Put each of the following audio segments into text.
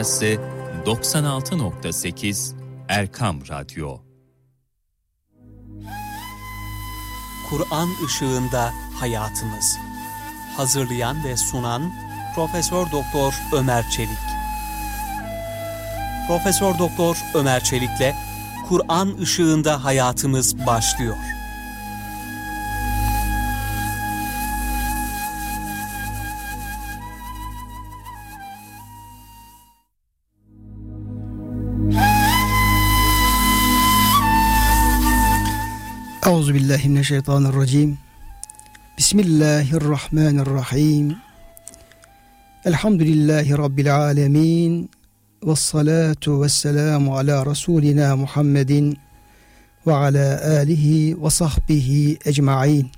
Burası 96.8 Erkam Radyo. Kur'an Işığında Hayatımız. Hazırlayan ve sunan Profesör Doktor Ömer Çelik. Profesör Doktor Ömer Çelik'le Kur'an Işığında Hayatımız başlıyor. Euzubillahimineşşeytanirracim. Bismillahirrahmanirrahim. Elhamdülillahi Rabbil alemin. Vessalatu vesselamu ala Resulina Muhammedin ve ala alihi ve sahbihi ecmain.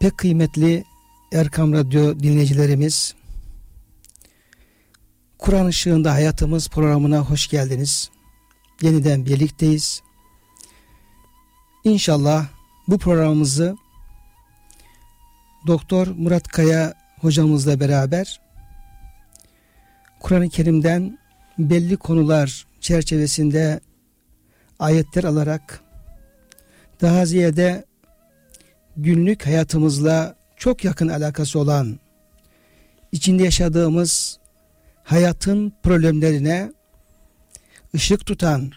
Pek kıymetli Erkam Radyo dinleyicilerimiz, Kur'an Işığında Hayatımız programına hoş geldiniz. Yeniden birlikteyiz. İnşallah bu programımızı Doktor Murat Kaya hocamızla beraber Kur'an-ı Kerim'den belli konular çerçevesinde ayetler alarak daha ziyade günlük hayatımızla çok yakın alakası olan, içinde yaşadığımız hayatın problemlerine ışık tutan,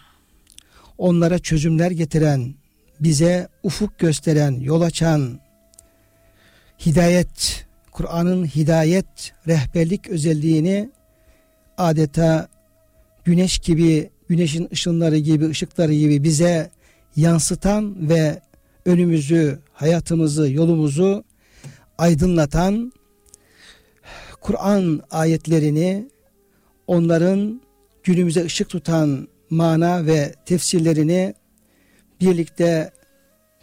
onlara çözümler getiren, bize ufuk gösteren, yol açan, hidayet, Kur'an'ın hidayet, rehberlik özelliğini adeta güneş gibi, güneşin ışıkları gibi bize yansıtan ve önümüzü, hayatımızı, yolumuzu aydınlatan Kur'an ayetlerini, onların günümüze ışık tutan mana ve tefsirlerini birlikte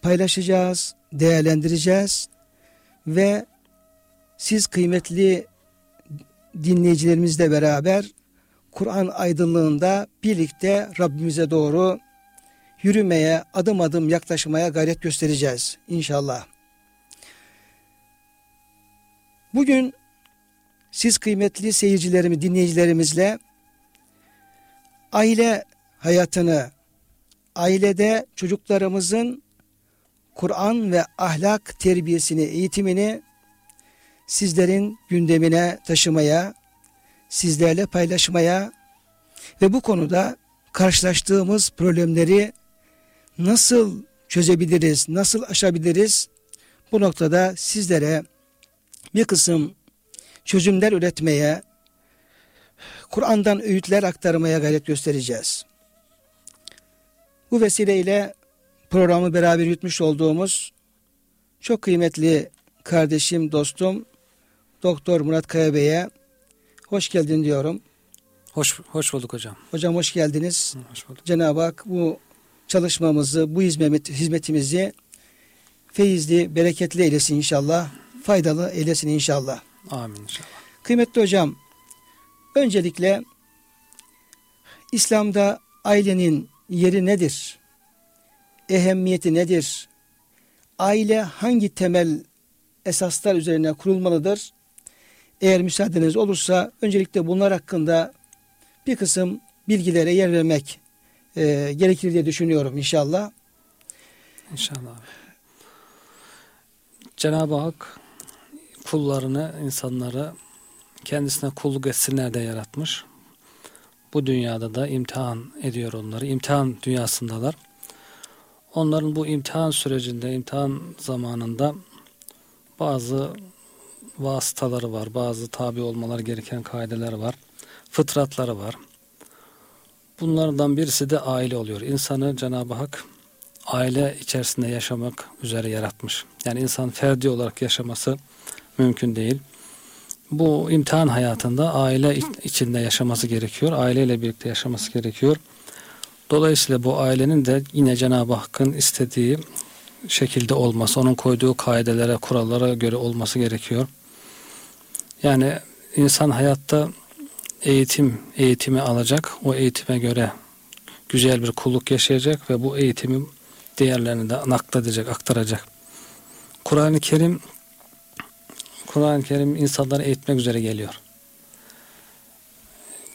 paylaşacağız, değerlendireceğiz ve siz kıymetli dinleyicilerimizle beraber Kur'an aydınlığında birlikte Rabbimize doğru yürümeye, adım adım yaklaşmaya gayret göstereceğiz inşallah. Bugün siz kıymetli seyircilerimiz, dinleyicilerimizle aile hayatını, ailede çocuklarımızın Kur'an ve ahlak terbiyesini, eğitimini sizlerin gündemine taşımaya, sizlerle paylaşmaya ve bu konuda karşılaştığımız problemleri nasıl çözebiliriz, nasıl aşabiliriz? Bu noktada sizlere bir kısım çözümler üretmeye, Kur'an'dan öğütler aktarmaya gayret göstereceğiz. Bu vesileyle programı beraber yürütmüş olduğumuz çok kıymetli kardeşim, dostum Doktor Murat Kaya Bey'e hoş geldin diyorum. Hoş bulduk hocam. Hocam hoş geldiniz. Hoş bulduk. Cenab-ı Hak bu çalışmamızı, bu hizmetimizi feyizli, bereketli eylesin inşallah. Faydalı eylesin inşallah. Amin inşallah. Kıymetli hocam, öncelikle İslam'da ailenin yeri nedir? Ehemmiyeti nedir? Aile hangi temel esaslar üzerine kurulmalıdır? Eğer müsaadeniz olursa öncelikle bunlar hakkında bir kısım bilgilere yer vermek gerekir diye düşünüyorum inşallah. İnşallah. Cenab-ı Hak kullarını, insanları kendisine kulluk etsinler diye yaratmış. Bu dünyada da imtihan ediyor onları. İmtihan dünyasındalar. Onların bu imtihan sürecinde, imtihan zamanında bazı vasıtaları var, bazı tabi olmaları gereken kaideler var, fıtratları var. Bunlardan birisi de aile oluyor. İnsanı Cenab-ı Hak aile içerisinde yaşamak üzere yaratmış. Yani insan ferdi olarak yaşaması mümkün değil. Bu imtihan hayatında aile içinde yaşaması gerekiyor. Aileyle birlikte yaşaması gerekiyor. Dolayısıyla bu ailenin de yine Cenab-ı Hakk'ın istediği şekilde olması, onun koyduğu kaidelere, kurallara göre olması gerekiyor. Yani insan hayatta eğitimi alacak. O eğitime göre güzel bir kulluk yaşayacak ve bu eğitimi diğerlerine de nakledecek, aktaracak. Kur'an-ı Kerim insanları eğitmek üzere geliyor.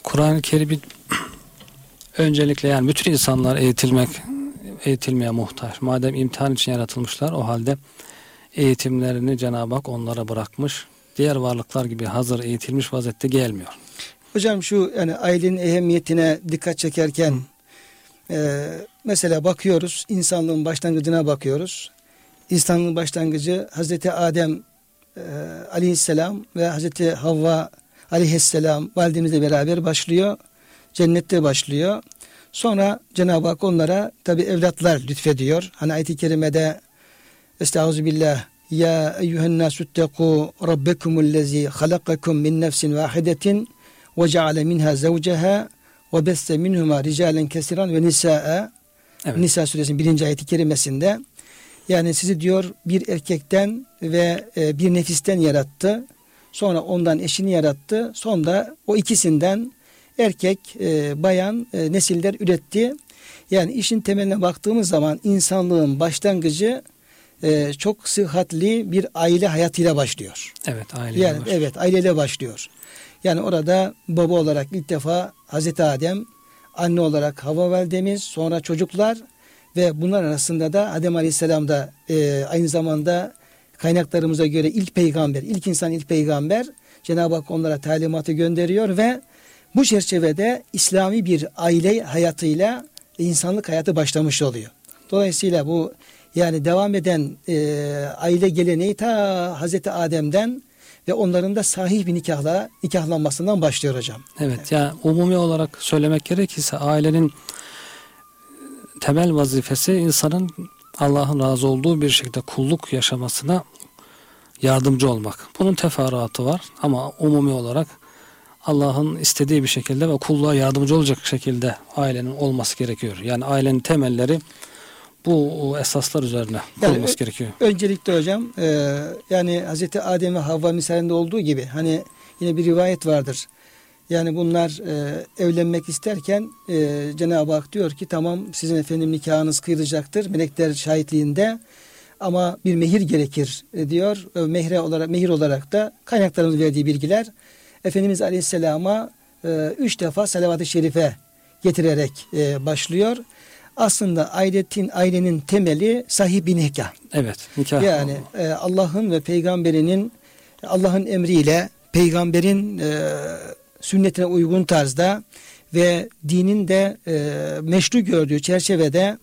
Kur'an-ı Kerim'i öncelikle yani bütün insanlar eğitilmeye muhtaç. Madem imtihan için yaratılmışlar, o halde eğitimlerini Cenab-ı Hak onlara bırakmış. Diğer varlıklar gibi hazır eğitilmiş vaziyette gelmiyor. Hocam şu yani ailenin ehemmiyetine dikkat çekerken mesela bakıyoruz, insanlığın başlangıcına bakıyoruz. İnsanlığın başlangıcı Hazreti Adem aleyhisselam ve Hazreti Havva aleyhisselam validemizle beraber başlıyor. Cennette başlıyor. Sonra Cenab-ı Hak onlara tabi evlatlar lütfediyor. Hani ayet-i kerimede Estağfirullah ya eyyühennâsüttekû rabbekumullezî halakakum min nefsin vahidetin ve ceale minha zevceha ve besse minhuma ricalen kesiran ve nisa'e. Evet. Nisa suresinin 1. ayet-i kerimesinde yani sizi diyor bir erkekten ve bir nefisten yarattı. Sonra ondan eşini yarattı. Sonra o ikisinden erkek, bayan nesiller üretti. Yani işin temeline baktığımız zaman insanlığın başlangıcı çok sıhhatli bir aile hayatıyla başlıyor. Evet, aileyle yani, başlıyor. Evet, aileyle başlıyor. Yani orada baba olarak ilk defa Hazreti Adem, anne olarak Havva validemiz, sonra çocuklar ve bunlar arasında da Adem Aleyhisselam da aynı zamanda kaynaklarımıza göre ilk insan, ilk peygamber Cenab-ı Hak onlara talimatı gönderiyor ve bu çerçevede İslami bir aile hayatıyla insanlık hayatı başlamış oluyor. Dolayısıyla bu yani devam eden aile geleneği ta Hazreti Adem'den ve onların da sahih bir nikahlanmasından başlıyor hocam. Evet, yani umumi olarak söylemek gerekirse ailenin temel vazifesi insanın Allah'ın razı olduğu bir şekilde kulluk yaşamasına yardımcı olmak. Bunun teferruatı var ama umumi olarak Allah'ın istediği bir şekilde ve kulluğa yardımcı olacak şekilde ailenin olması gerekiyor. Yani ailenin temelleri bu esaslar üzerine kurulması yani gerekiyor. Öncelikle hocam yani Hazreti Adem ve Havva misalinde olduğu gibi hani yine bir rivayet vardır. Yani bunlar evlenmek isterken Cenab-ı Hak diyor ki tamam sizin efendim nikahınız kıyılacaktır melekler şahitliğinde ama bir mehir gerekir diyor. Mehir olarak da kaynaklarımız verdiği bilgiler Efendimiz Aleyhisselam'a 3 defa salavat-ı şerife getirerek başlıyor. Aslında ailenin temeli sahih bir nikah. Evet, nikah. Yani Allah'ın ve peygamberinin Allah'ın emriyle peygamberin sünnetine uygun tarzda ve dinin de meşru gördüğü çerçevede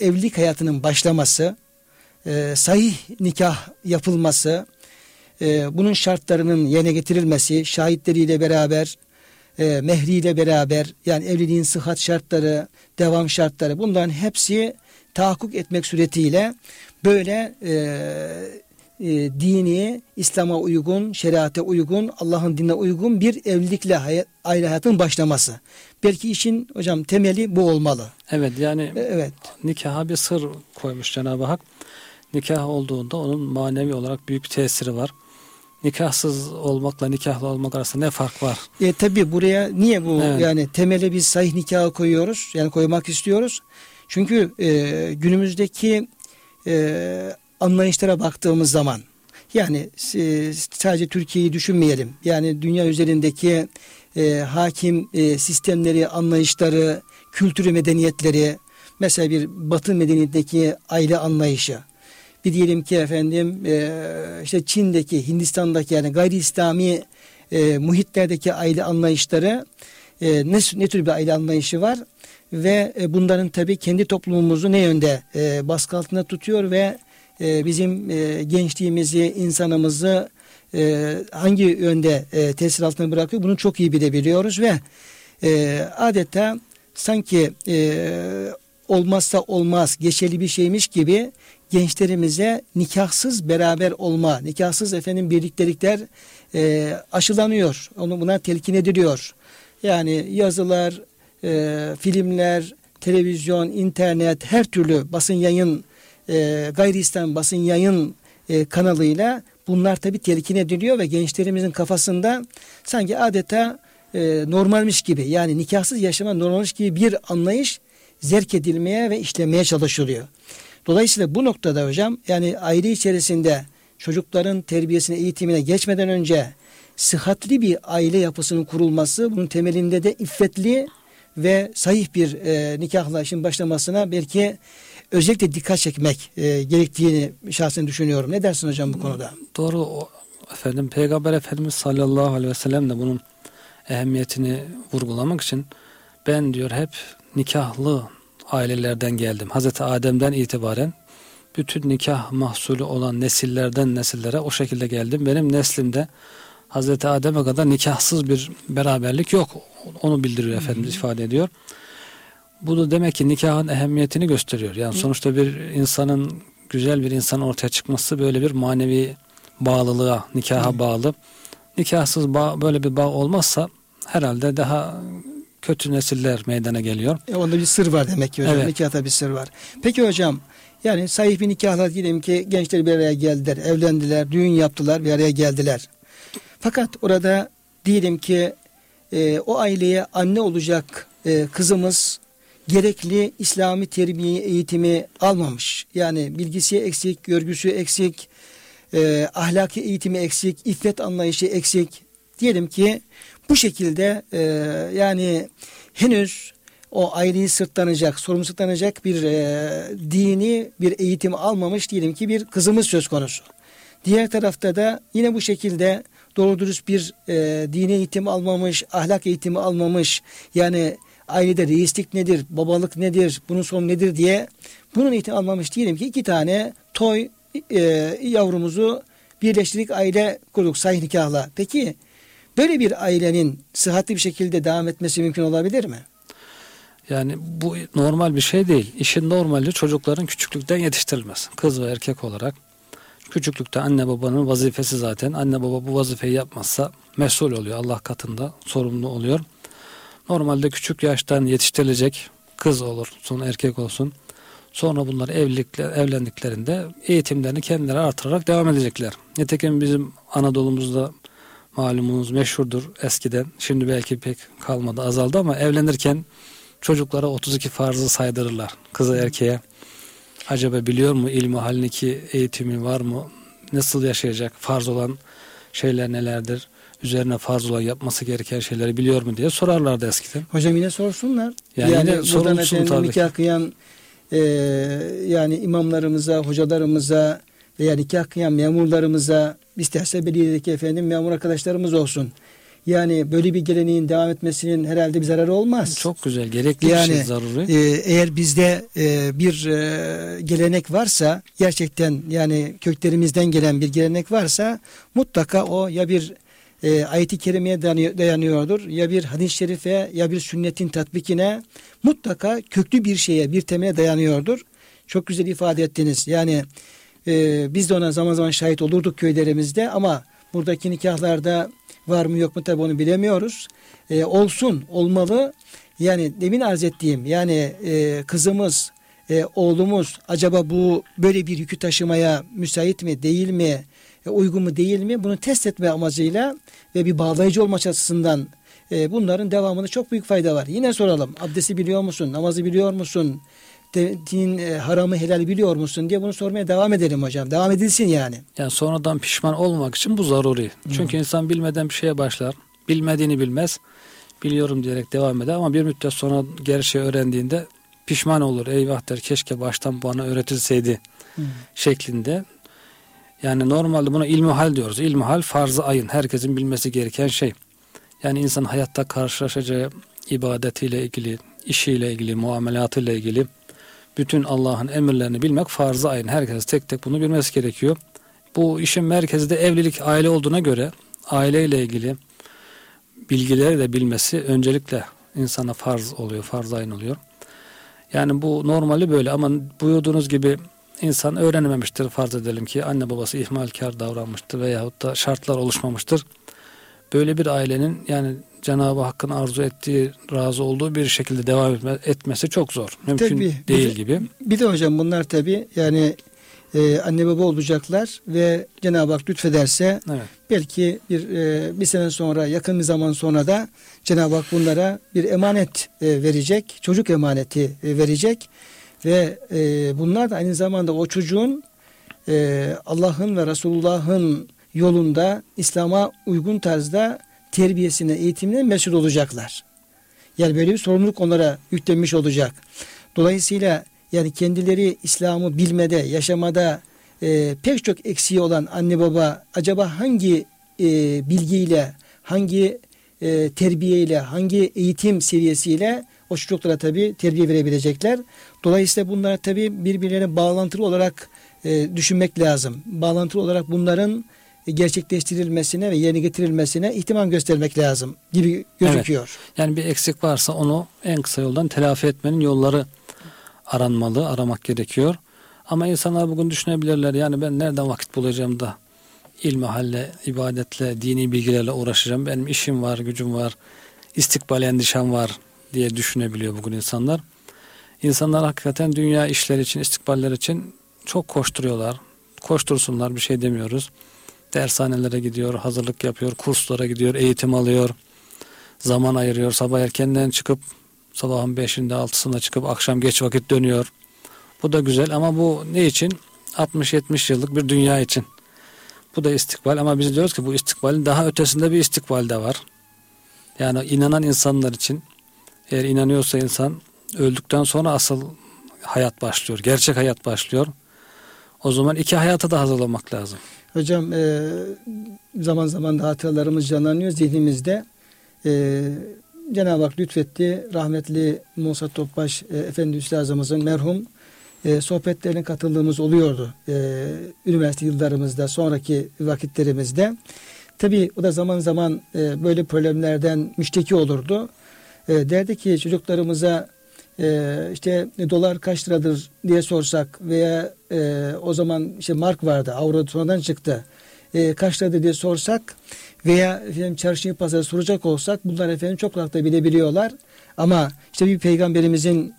evlilik hayatının başlaması, sahih nikah yapılması, bunun şartlarının yerine getirilmesi, şahitleriyle beraber, mehriyle beraber, yani evliliğin sıhhat şartları, devam şartları, bunların hepsi tahakkuk etmek suretiyle böyle dini, İslam'a uygun, şeriate uygun, Allah'ın dinine uygun bir evlilikle aile hayatının başlaması. Belki işin hocam temeli bu olmalı. Evet, yani evet, nikaha bir sır koymuş Cenab-ı Hak. Nikah olduğunda onun manevi olarak büyük bir tesiri var. Nikahsız olmakla nikahlı olmak arasında ne fark var? Tabii buraya niye bu evet, yani temele biz sahih nikahı koyuyoruz, yani koymak istiyoruz. Çünkü günümüzdeki anlayışlara baktığımız zaman yani sadece Türkiye'yi düşünmeyelim. Yani dünya üzerindeki hakim sistemleri, anlayışları, kültürü, medeniyetleri, mesela bir Batı medeniyetindeki aile anlayışı. Bir diyelim ki efendim işte Çin'deki, Hindistan'daki yani gayri İslami muhitlerdeki aile anlayışları ne tür bir aile anlayışı var ve bunların tabii kendi toplumumuzu ne yönde baskı altında tutuyor ve bizim gençliğimizi, insanımızı hangi yönde tesir altına bırakıyor bunu çok iyi bilebiliyoruz ve adeta sanki olmazsa olmaz, geçerli bir şeymiş gibi gençlerimize nikahsız beraber olma, nikahsız efendim birliktelikler aşılanıyor. Buna telkin ediliyor. Yani yazılar, filmler, televizyon, internet, her türlü basın yayın, gayri-İslam basın yayın kanalıyla bunlar tabii telkin ediliyor ve gençlerimizin kafasında sanki adeta normalmiş gibi, yani nikahsız yaşama normalmiş gibi bir anlayış zerk edilmeye ve işlemeye çalışılıyor. Dolayısıyla bu noktada hocam yani aile içerisinde çocukların terbiyesine, eğitimine geçmeden önce sıhhatli bir aile yapısının kurulması, bunun temelinde de iffetli ve sahih bir nikahla işin başlamasına belki özellikle dikkat çekmek gerektiğini şahsen düşünüyorum. Ne dersin hocam bu konuda? Doğru efendim. Peygamber Efendimiz sallallahu aleyhi ve sellem de bunun ehemmiyetini vurgulamak için ben diyor hep nikahlı ailelerden geldim. Hazreti Adem'den itibaren bütün nikah mahsulü olan nesillerden nesillere o şekilde geldim. Benim neslimde Hazreti Adem'e kadar nikahsız bir beraberlik yok. Onu bildiriyor Efendimiz, ifade ediyor. Bu da demek ki nikahın ehemmiyetini gösteriyor. Yani sonuçta bir insanın, güzel bir insanın ortaya çıkması böyle bir manevi bağlılığa, nikaha bağlı. Nikahsız böyle bir bağ olmazsa herhalde daha kötü nesiller meydana geliyor. Onda bir sır var demek ki hocam. Evet. Nikahta bir sır var. Peki hocam, yani sahih bir nikahla diyelim ki gençler bir araya geldiler, evlendiler, düğün yaptılar, bir araya geldiler. Fakat orada diyelim ki o aileye anne olacak kızımız gerekli İslami terbiye eğitimi almamış. Yani bilgisi eksik, görgüsü eksik, ahlaki eğitimi eksik, iffet anlayışı eksik. Diyelim ki bu şekilde yani henüz o aileyi sırtlanacak, sorumlu sırtlanacak bir dini bir eğitim almamış diyelim ki bir kızımız söz konusu. Diğer tarafta da yine bu şekilde doğru dürüst bir dini eğitim almamış, ahlak eğitimi almamış, yani ailede reislik nedir, babalık nedir, bunun sonu nedir diye bunun eğitim almamış diyelim ki iki tane toy yavrumuzu birleştirdik, aile kurduk sahih nikahla. Peki böyle bir ailenin sıhhatli bir şekilde devam etmesi mümkün olabilir mi? Yani bu normal bir şey değil. İşin normali çocukların küçüklükten yetiştirilmesi. Kız ve erkek olarak küçüklükte anne babanın vazifesi zaten. Anne baba bu vazifeyi yapmazsa mesul oluyor. Allah katında sorumlu oluyor. Normalde küçük yaştan yetiştirilecek, kız olursun, erkek olsun. Sonra bunlar evlendiklerinde eğitimlerini kendileri artırarak devam edecekler. Nitekim bizim Anadolu'muzda malumunuz meşhurdur eskiden. Şimdi belki pek kalmadı, azaldı ama evlenirken çocuklara 32 farzı saydırırlar. Kıza erkeğe. Acaba biliyor mu ilmi halini, ki eğitimi var mı? Nasıl yaşayacak? Farz olan şeyler nelerdir? Üzerine farz olan yapması gereken şeyleri biliyor mu diye sorarlardı eskiden. Hocam yine sorsunlar. Yani yine sorulsun tabii. Nikah kıyan yani imamlarımıza, hocalarımıza veya nikah kıyan memurlarımıza, isterse belediyedeki efendim memur arkadaşlarımız olsun. Yani böyle bir geleneğin devam etmesinin herhalde bir zararı olmaz. Çok güzel, gerekli yani, bir şey zaruri. Eğer bizde bir gelenek varsa, gerçekten yani köklerimizden gelen bir gelenek varsa mutlaka o ya bir ayet-i kerimeye dayanıyordur, ya bir hadis-i şerife, ya bir sünnetin tatbikine, mutlaka köklü bir şeye, bir temele dayanıyordur. Çok güzel ifade ettiniz. Yani biz de ona zaman zaman şahit olurduk köylerimizde ama buradaki nikahlarda var mı yok mu tabi onu bilemiyoruz. Olsun, olmalı. Yani demin arz ettiğim, yani kızımız, oğlumuz acaba bu böyle bir yükü taşımaya müsait mi, değil mi, uygun mu, değil mi? Bunu test etme amacıyla ve bir bağlayıcı olma açısından bunların devamında çok büyük fayda var. Yine soralım, abdesti biliyor musun, namazı biliyor musun, dinin haramı helal biliyor musun diye bunu sormaya devam edelim hocam. Devam edilsin yani. Yani sonradan pişman olmak için bu zaruri. Çünkü insan bilmeden bir şeye başlar. Bilmediğini bilmez. Biliyorum diyerek devam eder ama bir müddet sonra gerçeği öğrendiğinde pişman olur. Eyvah der, keşke baştan bana öğretilseydi şeklinde. Yani normalde buna ilmihal diyoruz. İlmihal farz-ı ayın. Herkesin bilmesi gereken şey. Yani insan hayatta karşılaşacağı ibadetiyle ilgili, işiyle ilgili, muamelatıyla ilgili bütün Allah'ın emirlerini bilmek farz-ı ayın. Herkes tek tek bunu bilmesi gerekiyor. Bu işin merkezi de evlilik, aile olduğuna göre aileyle ilgili bilgileri de bilmesi öncelikle insana farz oluyor, farz-ı ayın oluyor. Yani bu normali böyle ama buyurduğunuz gibi insan öğrenememiştir. Farz edelim ki anne babası ihmalkar davranmıştır veyahut da şartlar oluşmamıştır. Böyle bir ailenin yani Cenab-ı Hakk'ın arzu ettiği, razı olduğu bir şekilde devam etmesi çok zor. Mümkün tabii, değil gibi. Bir de hocam bunlar tabii yani anne baba olacaklar ve Cenab-ı Hak lütfederse belki bir sene sonra, yakın bir zaman sonra da Cenab-ı Hak bunlara bir emanet verecek. Çocuk emaneti verecek ve bunlar da aynı zamanda o çocuğun Allah'ın ve Resulullah'ın yolunda, İslam'a uygun tarzda terbiyesine, eğitimine mesul olacaklar. Yani böyle bir sorumluluk onlara yüklenmiş olacak. Dolayısıyla yani kendileri İslam'ı bilmede, yaşamada pek çok eksiği olan anne baba acaba hangi bilgiyle, hangi terbiyeyle, hangi eğitim seviyesiyle o çocuklara tabii terbiye verebilecekler. Dolayısıyla bunlar tabii birbirlerine bağlantılı olarak düşünmek lazım. Bağlantılı olarak bunların gerçekleştirilmesine ve yerine getirilmesine ihtimam göstermek lazım gibi gözüküyor. Evet. Yani bir eksik varsa onu en kısa yoldan telafi etmenin yolları aranmalı, aramak gerekiyor. Ama insanlar bugün düşünebilirler. Yani ben nereden vakit bulacağım da ilmihalle, ibadetle, dini bilgilerle uğraşacağım. Benim işim var, gücüm var, istikbal endişem var diye düşünebiliyor bugün insanlar. İnsanlar hakikaten dünya işleri için, istikballer için çok koşturuyorlar. Koştursunlar, bir şey demiyoruz. Dershanelere gidiyor, hazırlık yapıyor, kurslara gidiyor, eğitim alıyor, zaman ayırıyor. Sabah erkenden çıkıp, sabahın 5'inde 6'sında çıkıp akşam geç vakit dönüyor. Bu da güzel ama bu ne için? 60-70 yıllık bir dünya için. Bu da istikbal ama biz diyoruz ki bu istikbalin daha ötesinde bir istikbal de var. Yani inanan insanlar için, eğer inanıyorsa insan, öldükten sonra asıl hayat başlıyor, gerçek hayat başlıyor. O zaman iki hayata da hazırlamak lazım. Hocam zaman zaman da hatıralarımız canlanıyor zihnimizde. Cenab-ı Hak lütfetti. Rahmetli Musa Topbaş Efendi Üstazımızın merhum sohbetlerine katıldığımız oluyordu. Üniversite yıllarımızda, sonraki vakitlerimizde. Tabii o da zaman zaman böyle problemlerden müşteki olurdu. Derdi ki çocuklarımıza işte dolar kaç liradır diye sorsak veya o zaman işte mark vardı, avro sonradan çıktı, kaç liradır diye sorsak veya efendim çarşıyı pazarı soracak olsak bunlar efendim çok rahat da bilebiliyorlar. Ama işte bir peygamberimizin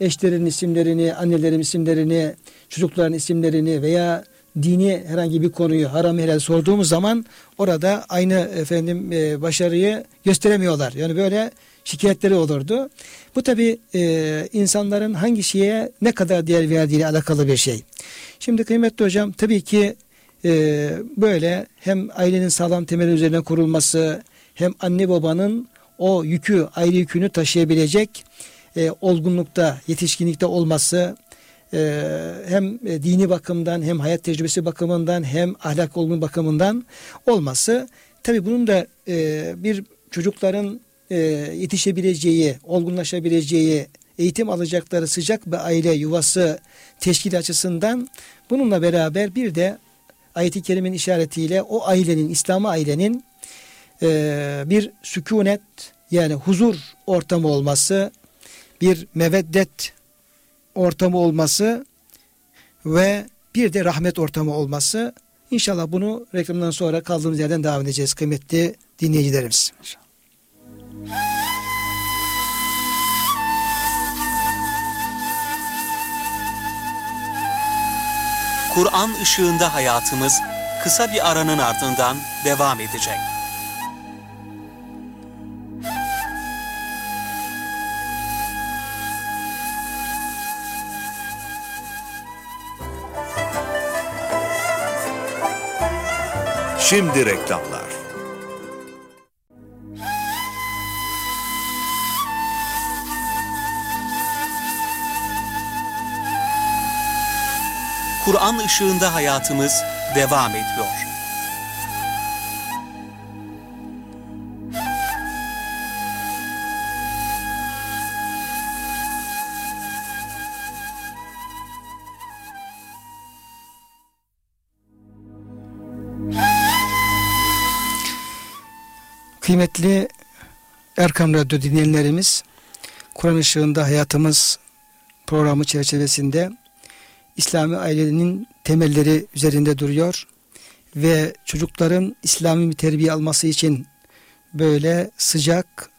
eşlerinin isimlerini, annelerin isimlerini, çocukların isimlerini veya dini herhangi bir konuyu, haram helal sorduğumuz zaman orada aynı efendim başarıyı gösteremiyorlar. Yani böyle şikayetleri olurdu. Bu tabii insanların hangi şeye ne kadar değer verdiğiyle alakalı bir şey. Şimdi kıymetli hocam tabii ki böyle hem ailenin sağlam temeli üzerine kurulması hem anne babanın o yükü, aile yükünü taşıyabilecek olgunlukta, yetişkinlikte olması, hem dini bakımdan hem hayat tecrübesi bakımından hem ahlak olgun bakımından olması tabii bunun da bir çocukların yetişebileceği, olgunlaşabileceği, eğitim alacakları sıcak bir aile yuvası teşkil açısından bununla beraber bir de ayet-i kerimenin işaretiyle o ailenin, İslam'a ailenin bir sükunet yani huzur ortamı olması, bir meveddet ortamı olması ve bir de rahmet ortamı olması. İnşallah bunu reklamdan sonra kaldığımız yerden devam edeceğiz kıymetli dinleyicilerimiz. Kur'an ışığında hayatımız kısa bir aranın ardından devam edecek. Şimdi reklamlar. Kur'an ışığında hayatımız devam ediyor. Kıymetli Erkam Radyo dinleyenlerimiz, Kur'an ışığında hayatımız programı çerçevesinde İslami ailenin temelleri üzerinde duruyor ve çocukların İslami bir terbiye alması için böyle sıcak,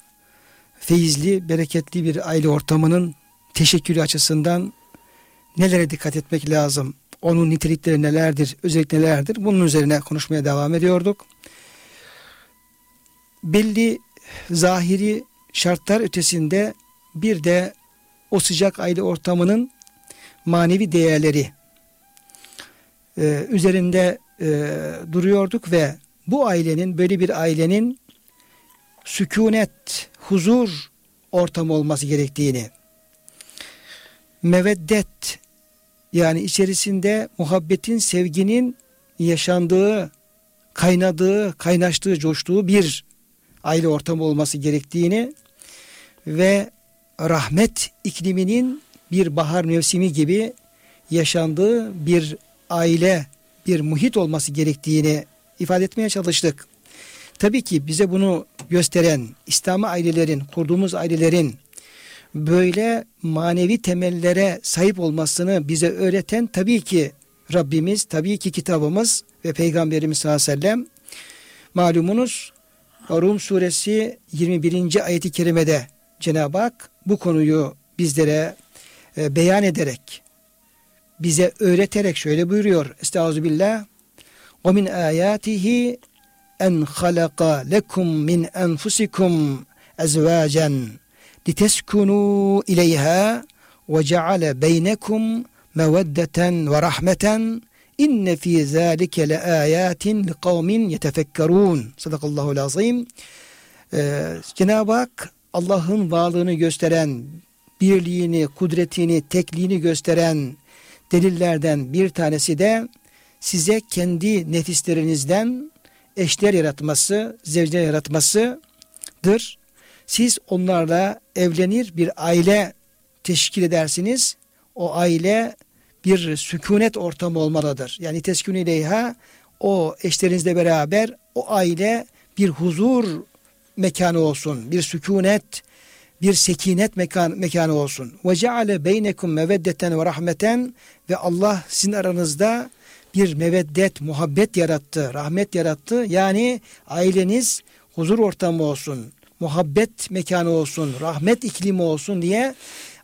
feyizli, bereketli bir aile ortamının teşekkülü açısından nelere dikkat etmek lazım? Onun nitelikleri nelerdir, özellikleri nelerdir? Bunun üzerine konuşmaya devam ediyorduk. Belli zahiri şartlar ötesinde bir de o sıcak aile ortamının manevi değerleri üzerinde duruyorduk ve bu ailenin, böyle bir ailenin sükunet, huzur ortamı olması gerektiğini, meveddet, yani içerisinde muhabbetin, sevginin yaşandığı, kaynadığı, kaynaştığı, coştuğu bir aile ortamı olması gerektiğini ve rahmet ikliminin bir bahar mevsimi gibi yaşandığı bir aile, bir muhit olması gerektiğini ifade etmeye çalıştık. Tabii ki bize bunu gösteren İslami ailelerin, kurduğumuz ailelerin böyle manevi temellere sahip olmasını bize öğreten tabii ki Rabbimiz, tabii ki kitabımız ve Peygamberimiz sallallahu aleyhi ve sellem. Malumunuz Rum suresi 21. ayeti kerimede Cenab-ı Hak bu konuyu bizlere beyan ederek, bize öğreterek şöyle buyuruyor. Estağfirullah. وَمِنْ آيَاتِهِ اَنْ خَلَقَ لَكُمْ مِنْ أَنْفُسِكُمْ اَزْوَاجًا لِتَسْكُنُوا اِلَيْهَا وَجَعَلَ بَيْنَكُمْ مَوَدَّةً وَرَحْمَةً اِنَّ فِي ذَٰلِكَ لَآيَاتٍ لِقَوْمٍ يَتَفَكَّرُونَ Sadakallahu l-azim. Cenab-ı Hak Allah'ın varlığını gösteren, birliğini, kudretini, tekliğini gösteren delillerden bir tanesi de size kendi nefislerinizden eşler yaratması, zevciler yaratmasıdır. Siz onlarla evlenir, bir aile teşkil edersiniz. O aile bir sükunet ortamı olmalıdır. Yani teskün ileyha, o eşlerinizle beraber o aile bir huzur mekanı olsun, bir sükunet, bir sekinet mekanı olsun. Ve ceale beynekum meveddeten ve rahmeten, ve Allah sizin aranızda bir meveddet, muhabbet yarattı, rahmet yarattı. Yani aileniz huzur ortamı olsun, muhabbet mekanı olsun, rahmet iklimi olsun diye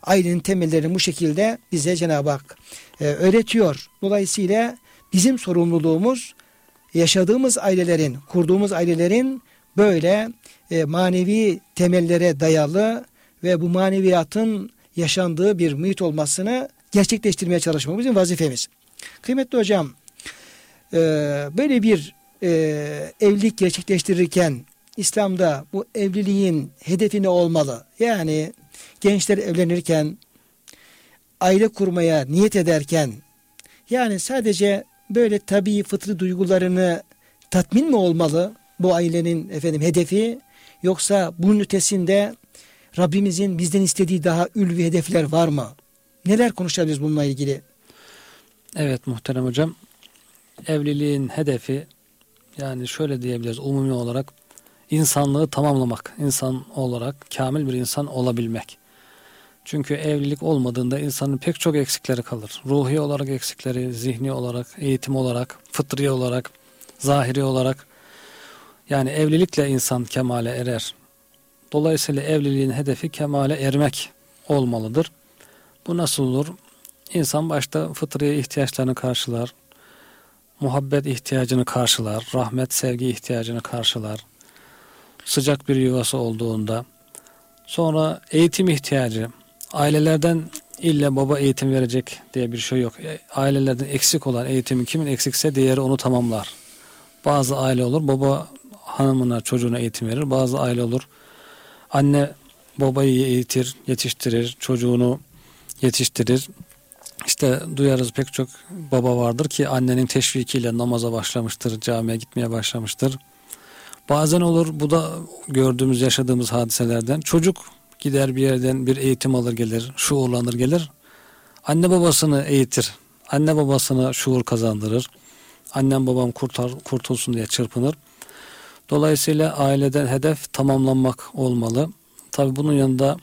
ailenin temellerini bu şekilde bize Cenab-ı Hak öğretiyor. Dolayısıyla bizim sorumluluğumuz, yaşadığımız ailelerin, kurduğumuz ailelerin böyle manevi temellere dayalı ve bu maneviyatın yaşandığı bir muhit olmasını gerçekleştirmeye çalışmamız bizim vazifemiz. Kıymetli hocam, böyle bir evlilik gerçekleştirirken İslam'da bu evliliğin hedefi ne olmalı? Yani gençler evlenirken, aile kurmaya niyet ederken, yani sadece böyle tabii fıtri duygularını tatmin mi olmalı bu ailenin hedefi, yoksa bunun ötesinde Rabbimizin bizden istediği daha ülvi hedefler var mı? Neler konuşabiliriz bununla ilgili? Evet muhterem hocam, evliliğin hedefi, yani şöyle diyebiliriz umumi olarak, insanlığı tamamlamak, insan olarak kamil bir insan olabilmek. Çünkü evlilik olmadığında insanın pek çok eksikleri kalır. Ruhi olarak eksikleri, zihni olarak, eğitim olarak, fıtri olarak, zahiri olarak. Yani evlilikle insan kemale erer. Dolayısıyla evliliğin hedefi kemale ermek olmalıdır. Bu nasıl olur? İnsan başta fıtri ihtiyaçlarını karşılar, muhabbet ihtiyacını karşılar, rahmet, sevgi ihtiyacını karşılar. Sıcak bir yuvası olduğunda, sonra eğitim ihtiyacı, ailelerden illa baba eğitim verecek diye bir şey yok. Ailelerden eksik olan eğitimi, kimin eksikse diğeri onu tamamlar. Bazı aile olur, baba hanımına, çocuğuna eğitim verir. Bazı aile olur, anne babayı eğitir, yetiştirir, çocuğunu yetiştirir. İşte duyarız pek çok baba vardır ki annenin teşvikiyle namaza başlamıştır, camiye gitmeye başlamıştır. Bazen olur, bu da gördüğümüz, yaşadığımız hadiselerden. Çocuk gider bir yerden bir eğitim alır gelir, şuurlanır gelir. Anne babasını eğitir, anne babasına şuur kazandırır. Annem babam kurtulsun diye çırpınır. Dolayısıyla aileden hedef tamamlanmak olmalı. Tabii bunun yanında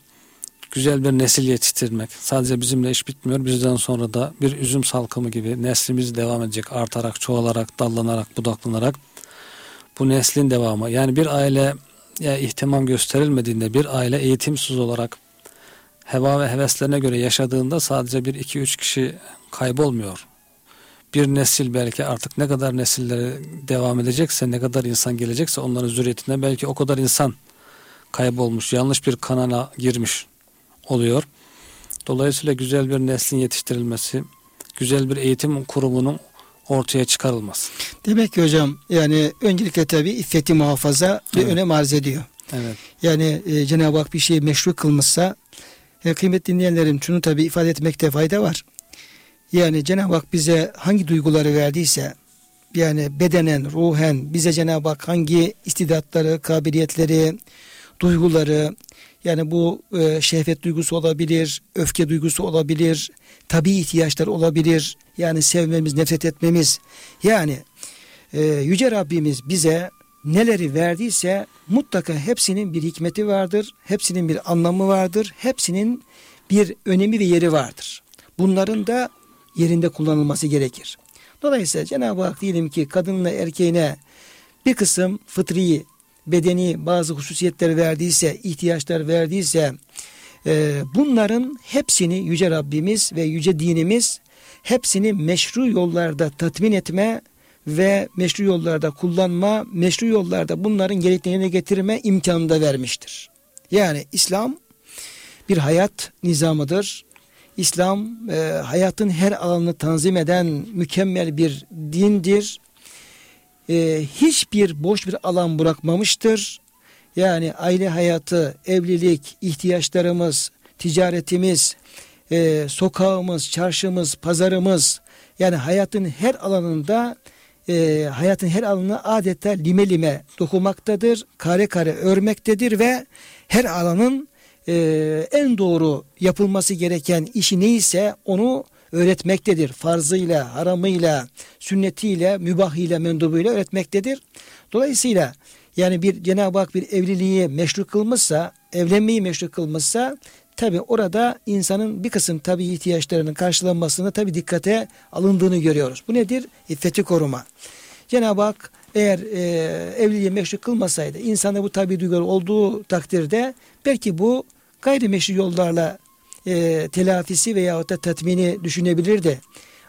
güzel bir nesil yetiştirmek. Sadece bizimle iş bitmiyor. Bizden sonra da bir üzüm salkımı gibi neslimiz devam edecek. Artarak, çoğalarak, dallanarak, budaklanarak. Bu neslin devamı. Yani bir aile ihtimam gösterilmediğinde, bir aile eğitimsiz olarak heva ve heveslerine göre yaşadığında sadece 1-2-3 kişi kaybolmuyor. Bir nesil, belki artık ne kadar nesillere devam edecekse, ne kadar insan gelecekse onların zürriyetinde belki o kadar insan kaybolmuş, yanlış bir kanala girmiş oluyor. Dolayısıyla güzel bir neslin yetiştirilmesi, güzel bir eğitim kurumunun ortaya çıkarılmaz. Demek ki hocam yani öncelikle tabii iffeti muhafaza bir önem arz ediyor. Evet. Yani Cenab-ı Hak bir şeyi meşru kılmışsa kıymetli dinleyenlerim şunu tabii ifade etmekte fayda var. Yani Cenab-ı Hak bize hangi duyguları verdiyse yani bedenen, ruhen bize Cenab-ı Hak hangi istidatları, kabiliyetleri, duyguları yani bu şehvet duygusu olabilir, öfke duygusu olabilir, tabii ihtiyaçlar olabilir. Yani sevmemiz, nefret etmemiz. Yani Yüce Rabbimiz bize neleri verdiyse mutlaka hepsinin bir hikmeti vardır. Hepsinin bir anlamı vardır. Hepsinin bir önemi ve yeri vardır. Bunların da yerinde kullanılması gerekir. Dolayısıyla Cenab-ı Hak diyelim ki kadınla erkeğine bir kısım fıtriyi, bedeni bazı hususiyetler verdiyse, ihtiyaçlar verdiyse bunların hepsini Yüce Rabbimiz ve Yüce Dinimiz hepsini meşru yollarda tatmin etme ve meşru yollarda kullanma, meşru yollarda bunların gereklerini getirme imkanını da vermiştir. Yani İslam bir hayat nizamıdır. İslam hayatın her alanını tanzim eden mükemmel bir dindir. Hiçbir boş bir alan bırakmamıştır. Yani aile hayatı, evlilik, ihtiyaçlarımız, ticaretimiz, sokağımız, çarşımız, pazarımız yani hayatın her alanında hayatın her alanına adeta lime lime dokunmaktadır, kare kare örmektedir ve her alanın en doğru yapılması gereken işi neyse onu öğretmektedir. Farzıyla, haramıyla, sünnetiyle, mübahiyle, mendubuyla öğretmektedir. Dolayısıyla yani bir Cenab-ı Hak bir evliliği meşru kılmışsa, evlenmeyi meşru kılmışsa tabi orada insanın bir kısım tabi ihtiyaçlarının karşılanmasını tabi dikkate alındığını görüyoruz. Bu nedir? İffeti koruma. Cenab-ı Hak eğer evliliği meşru kılmasaydı, insanda bu tabi duygular olduğu takdirde belki bu gayrimeşru yollarla telafisi veyahut da tatmini düşünebilirdi.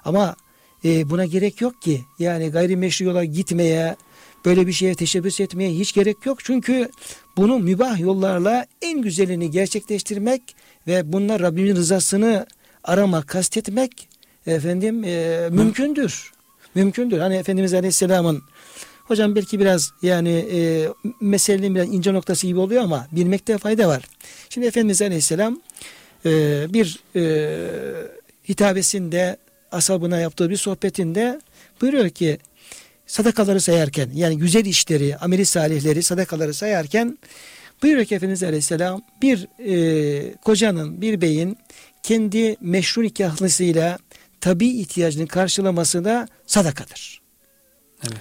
Ama buna gerek yok ki. Yani gayrimeşru yola gitmeye, böyle bir şeye teşebbüs etmeye hiç gerek yok. Çünkü bunu mübah yollarla en güzelini gerçekleştirmek ve bununla Rabbimin rızasını aramak, kastetmek efendim mümkündür. Mümkündür. Hani Efendimiz Aleyhisselam'ın hocam belki biraz yani meselenin biraz ince noktası gibi oluyor ama bilmekte fayda var. Şimdi Efendimiz Aleyhisselam bir hitabesinde ashabına yaptığı bir sohbetinde buyuruyor ki sadakaları sayarken yani güzel işleri, ameli salihleri sadakaları sayarken buyuruyor ki Efendimiz Aleyhisselam bir kocanın, bir beyin kendi meşru nikahlısıyla tabi ihtiyacını karşılaması da sadakadır. Evet.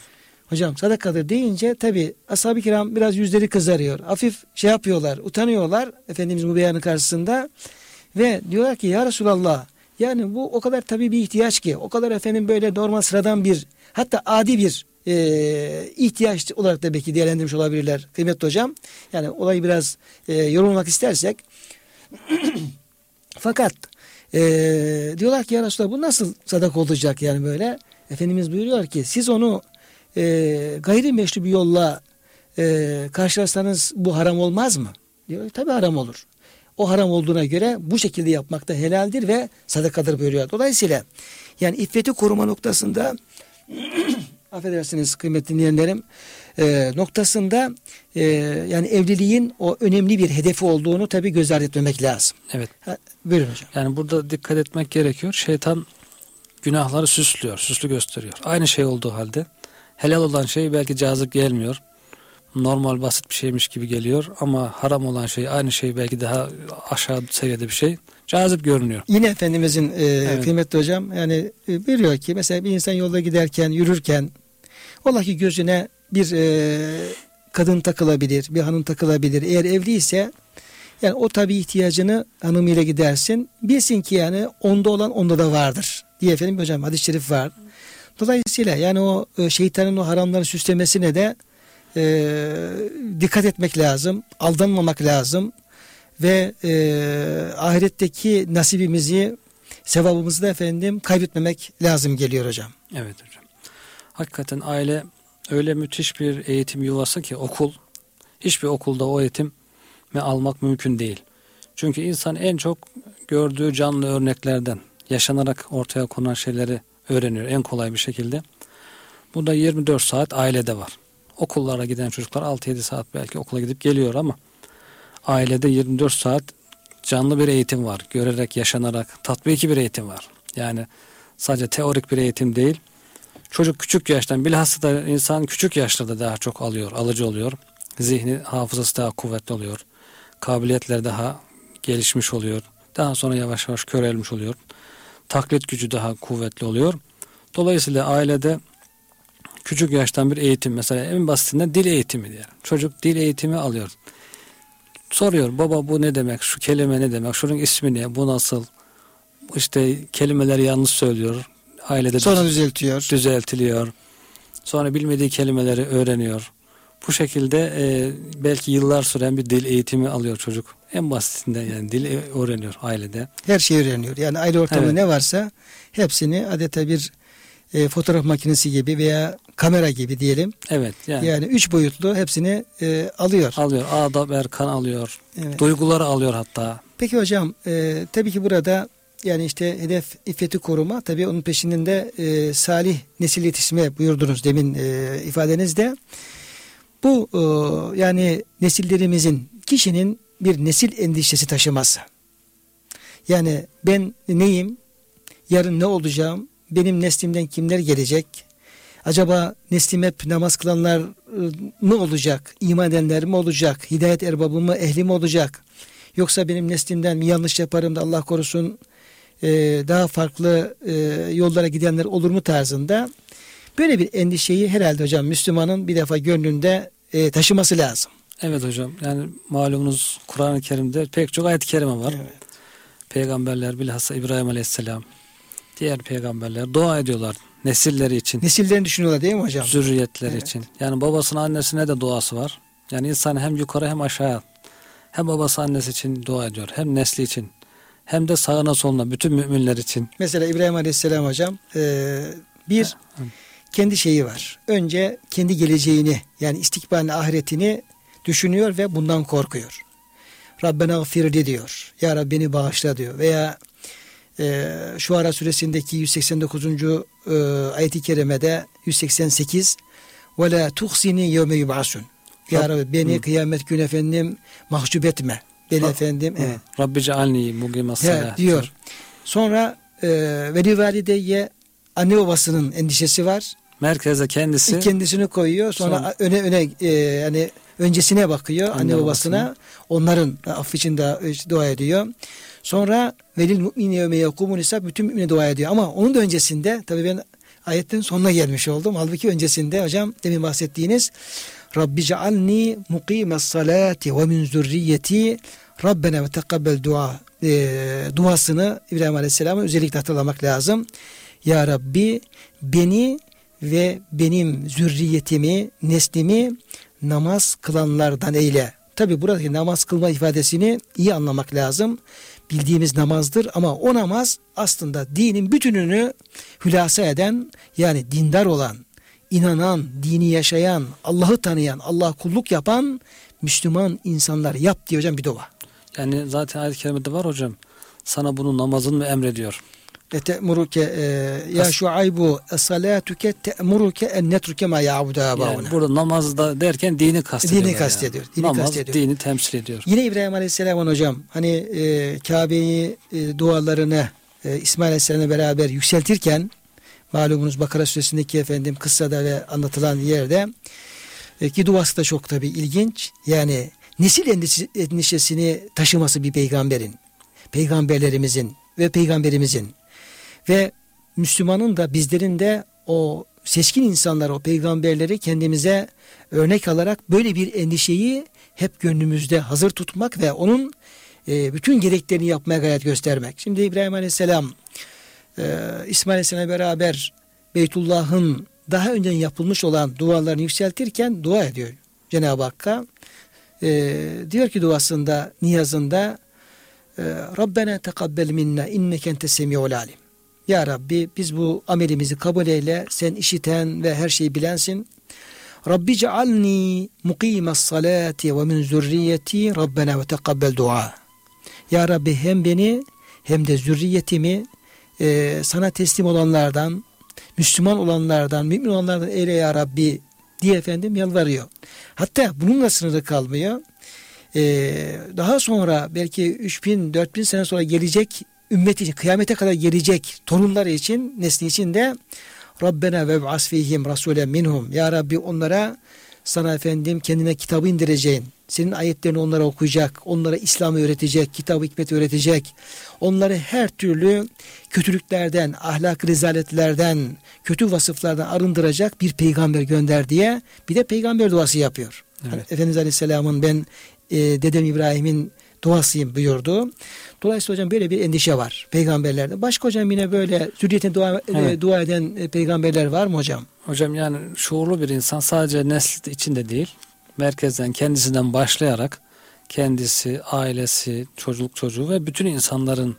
Hocam sadakadır deyince tabi ashab-ı kiram biraz yüzleri kızarıyor. Hafif şey yapıyorlar, utanıyorlar Efendimiz Mübeyan'ın karşısında ve diyorlar ki ya Resulallah yani bu o kadar tabi bir ihtiyaç ki o kadar efendim böyle normal sıradan bir hatta adi bir ihtiyaç olarak da belki değerlendirmiş olabilirler kıymetli hocam. Yani olayı biraz yorumlamak istersek fakat diyorlar ki ya Resulallah bu nasıl sadaka olacak yani böyle. Efendimiz buyuruyor ki siz onu gayrimeşru bir yolla karşılarsanız bu haram olmaz mı? Diyor tabii haram olur. O haram olduğuna göre bu şekilde yapmak da helaldir ve sadakadır buyuruyor. Dolayısıyla yani iffeti koruma noktasında affedersiniz kıymetli dinleyenlerim noktasında yani evliliğin o önemli bir hedefi olduğunu tabii göz ardı etmemek lazım. Evet. Buyurun hocam. Yani burada dikkat etmek gerekiyor. Şeytan günahları süslüyor, süslü gösteriyor. Aynı şey olduğu halde helal olan şey belki cazip gelmiyor. Normal basit bir şeymiş gibi geliyor ama haram olan şey aynı şey belki daha aşağı seviyede bir şey. Cazip görünüyor. Yine Efendimizin evet. Kıymetli hocam yani buyuruyor ki mesela bir insan yolda giderken yürürken ola ki gözüne bir kadın takılabilir, bir hanım takılabilir. Eğer evliyse yani o tabii ihtiyacını hanımıyla gidersin. Bilsin ki yani onda olan onda da vardır diye Efendimiz hocam hadis-i şerif var. Dolayısıyla yani o şeytanın o haramları süslemesine de dikkat etmek lazım, aldanmamak lazım ve ahiretteki nasibimizi, sevabımızı da efendim kaybetmemek lazım geliyor hocam. Evet hocam. Hakikaten aile öyle müthiş bir eğitim yuvası ki okul, hiçbir okulda o eğitimi almak mümkün değil. Çünkü insan en çok gördüğü canlı örneklerden, yaşanarak ortaya konan şeyleri öğreniyor en kolay bir şekilde. Bu da 24 saat ailede var. Okullara giden çocuklar 6-7 saat belki okula gidip geliyor ama ailede 24 saat canlı bir eğitim var. Görerek, yaşanarak, tatbiki bir eğitim var. Yani sadece teorik bir eğitim değil. Çocuk küçük yaştan, bilhassa da insan küçük yaşta da daha çok alıyor, alıcı oluyor. Zihni, hafızası daha kuvvetli oluyor. Kabiliyetler daha gelişmiş oluyor. Daha sonra yavaş yavaş körelmiş oluyor. Taklit gücü daha kuvvetli oluyor. Dolayısıyla ailede küçük yaştan bir eğitim, mesela en basitinden dil eğitimi diyelim. Çocuk dil eğitimi alıyor. Soruyor, baba bu ne demek, şu kelime ne demek, şunun ismi ne, bu nasıl, işte kelimeleri yanlış söylüyor. Ailede sonra düzeltiyor. Düzeltiliyor. Sonra bilmediği kelimeleri öğreniyor. Bu şekilde belki yıllar süren bir dil eğitimi alıyor çocuk. En basitinden yani dil öğreniyor ailede. Her şeyi öğreniyor. Yani aile ortamında evet. Ne varsa hepsini adeta bir fotoğraf makinesi gibi veya kamera gibi diyelim. Evet. Yani üç boyutlu hepsini alıyor. Alıyor. Adab, erkan alıyor. Evet. Duyguları alıyor hatta. Peki hocam tabii ki burada yani işte hedef iffeti koruma, tabii onun peşinden de salih nesil yetiştirme buyurdunuz demin ifadenizde. Bu yani nesillerimizin, kişinin bir nesil endişesi taşıması. Yani ben neyim, yarın ne olacağım, benim neslimden kimler gelecek, acaba neslim hep namaz kılanlar mı olacak, iman edenler mi olacak, hidayet erbabı mı, ehli mi olacak, yoksa benim neslimden mi yanlış yaparım da Allah korusun daha farklı yollara gidenler olur mu tarzında. Böyle bir endişeyi herhalde hocam Müslümanın bir defa gönlünde taşıması lazım. Evet hocam, yani malumunuz Kur'an-ı Kerim'de pek çok ayet-i kerime var. Evet. Peygamberler bilhassa İbrahim Aleyhisselam, diğer peygamberler dua ediyorlar nesilleri için. Nesillerini düşünüyorlar değil mi hocam? Zürriyetleri için. Yani babasına annesine de duası var. Yani insan hem yukarı hem aşağı, hem babası annesi için dua ediyor hem nesli için. Hem de sağına soluna bütün müminler için. Mesela İbrahim Aleyhisselam hocam bir kendi şeyi var. Önce kendi geleceğini, yani istikbalini, ahiretini düşünüyor ve bundan korkuyor. Rabbena gfirli diyor. Ya Rabbi beni bağışla diyor. Veya Şuara suresindeki 189. Ayet-i kerimede 188 ve la tuhsini yevme yub'asun. Ya Rabbi beni kıyamet günü efendim mahcup etme. Ben efendim Rabbi cealni mukimes salah diyor. Sonra veli valideye, anne babasının endişesi var. Merkeze kendisini koyuyor. Sonra öne yani öncesine bakıyor, anne babasına. Onların affı için dua ediyor. Sonra velil mu'mini yevme yekumun hisab, bütün mümine dua ediyor. Ama onun da öncesinde, tabii ben ayetin sonuna gelmiş oldum. Halbuki öncesinde hocam demin bahsettiğiniz Rabbi cealni mukimes salati ve min zürriyeti Rabbena ve tekabbel dua duasını İbrahim Aleyhisselam'a özellikle hatırlamak lazım. Ya Rabbi beni ve benim zürriyetimi, neslimi namaz kılanlardan eyle. Tabi buradaki namaz kılma ifadesini iyi anlamak lazım. Bildiğimiz namazdır ama o namaz aslında dinin bütününü hülasa eden, yani dindar olan, inanan, dini yaşayan, Allah'ı tanıyan, Allah'a kulluk yapan Müslüman insanlar yap diye hocam bir dua. Yani zaten ayet-i kerimede var hocam. Sana bunu namazın mı emrediyor? Te'muruke ya şuaybu salatuke te'muruke en netruke ma ya'budu aba'una. Burada namazda derken dini kastediyor. Dini temsil ediyor. Yine İbrahim Aleyhisselam hocam hani Kabe'yi dualarını İsmail Aleyhisselam'la beraber yükseltirken, malumunuz Bakara suresindeki efendim kıssada ve anlatılan yerde ki duası da çok tabii ilginç. Yani nesil endişesini taşıması bir peygamberin, peygamberlerimizin ve peygamberimizin ve Müslümanın da, bizlerin de o seçkin insanlar, o peygamberleri kendimize örnek alarak böyle bir endişeyi hep gönlümüzde hazır tutmak ve onun bütün gereklerini yapmaya gayret göstermek. Şimdi İbrahim Aleyhisselam İsmail Aleyhisselam'la beraber Beytullah'ın daha önceden yapılmış olan duvarlarını yükseltirken dua ediyor Cenab-ı Hakk'a. Diyor ki duasında, niyazında Rabbena tekabbel minna inneke ente semiul alim. Ya Rabbi biz bu amelimizi kabul eyle, sen işiten ve her şeyi bilensin. Rabbi cealni mukimes salati ve min zürriyeti Rabbena ve tekabbel dua. Ya Rabbi hem beni hem de zürriyetimi sana teslim olanlardan, Müslüman olanlardan, mümin olanlardan eyle ya Rabbi diye efendim yalvarıyor. Hatta bununla sınırı kalmıyor. Daha sonra belki 3000-4000 sene sonra gelecek ümmet için, kıyamete kadar gelecek torunları için, nesli için de Rabbena ve asfihim rasulen minhum. Ya Rabbi onlara sana efendim kendine kitabı indireceğin, senin ayetlerini onlara okuyacak, onlara İslam'ı öğretecek, kitabı hikmeti öğretecek, onları her türlü kötülüklerden, ahlak rezaletlerden, kötü vasıflardan arındıracak bir peygamber gönder diye bir de peygamber duası yapıyor. Evet. Yani Efendimiz Aleyhisselam'ın ben dedem İbrahim'in duasıyım buyurdu. Dolayısıyla hocam böyle bir endişe var peygamberlerde. Başka hocam yine böyle zürriyetine dua eden peygamberler var mı hocam? Hocam yani şuurlu bir insan sadece nesli içinde değil, merkezden kendisinden başlayarak kendisi, ailesi, çocuğu ve bütün insanların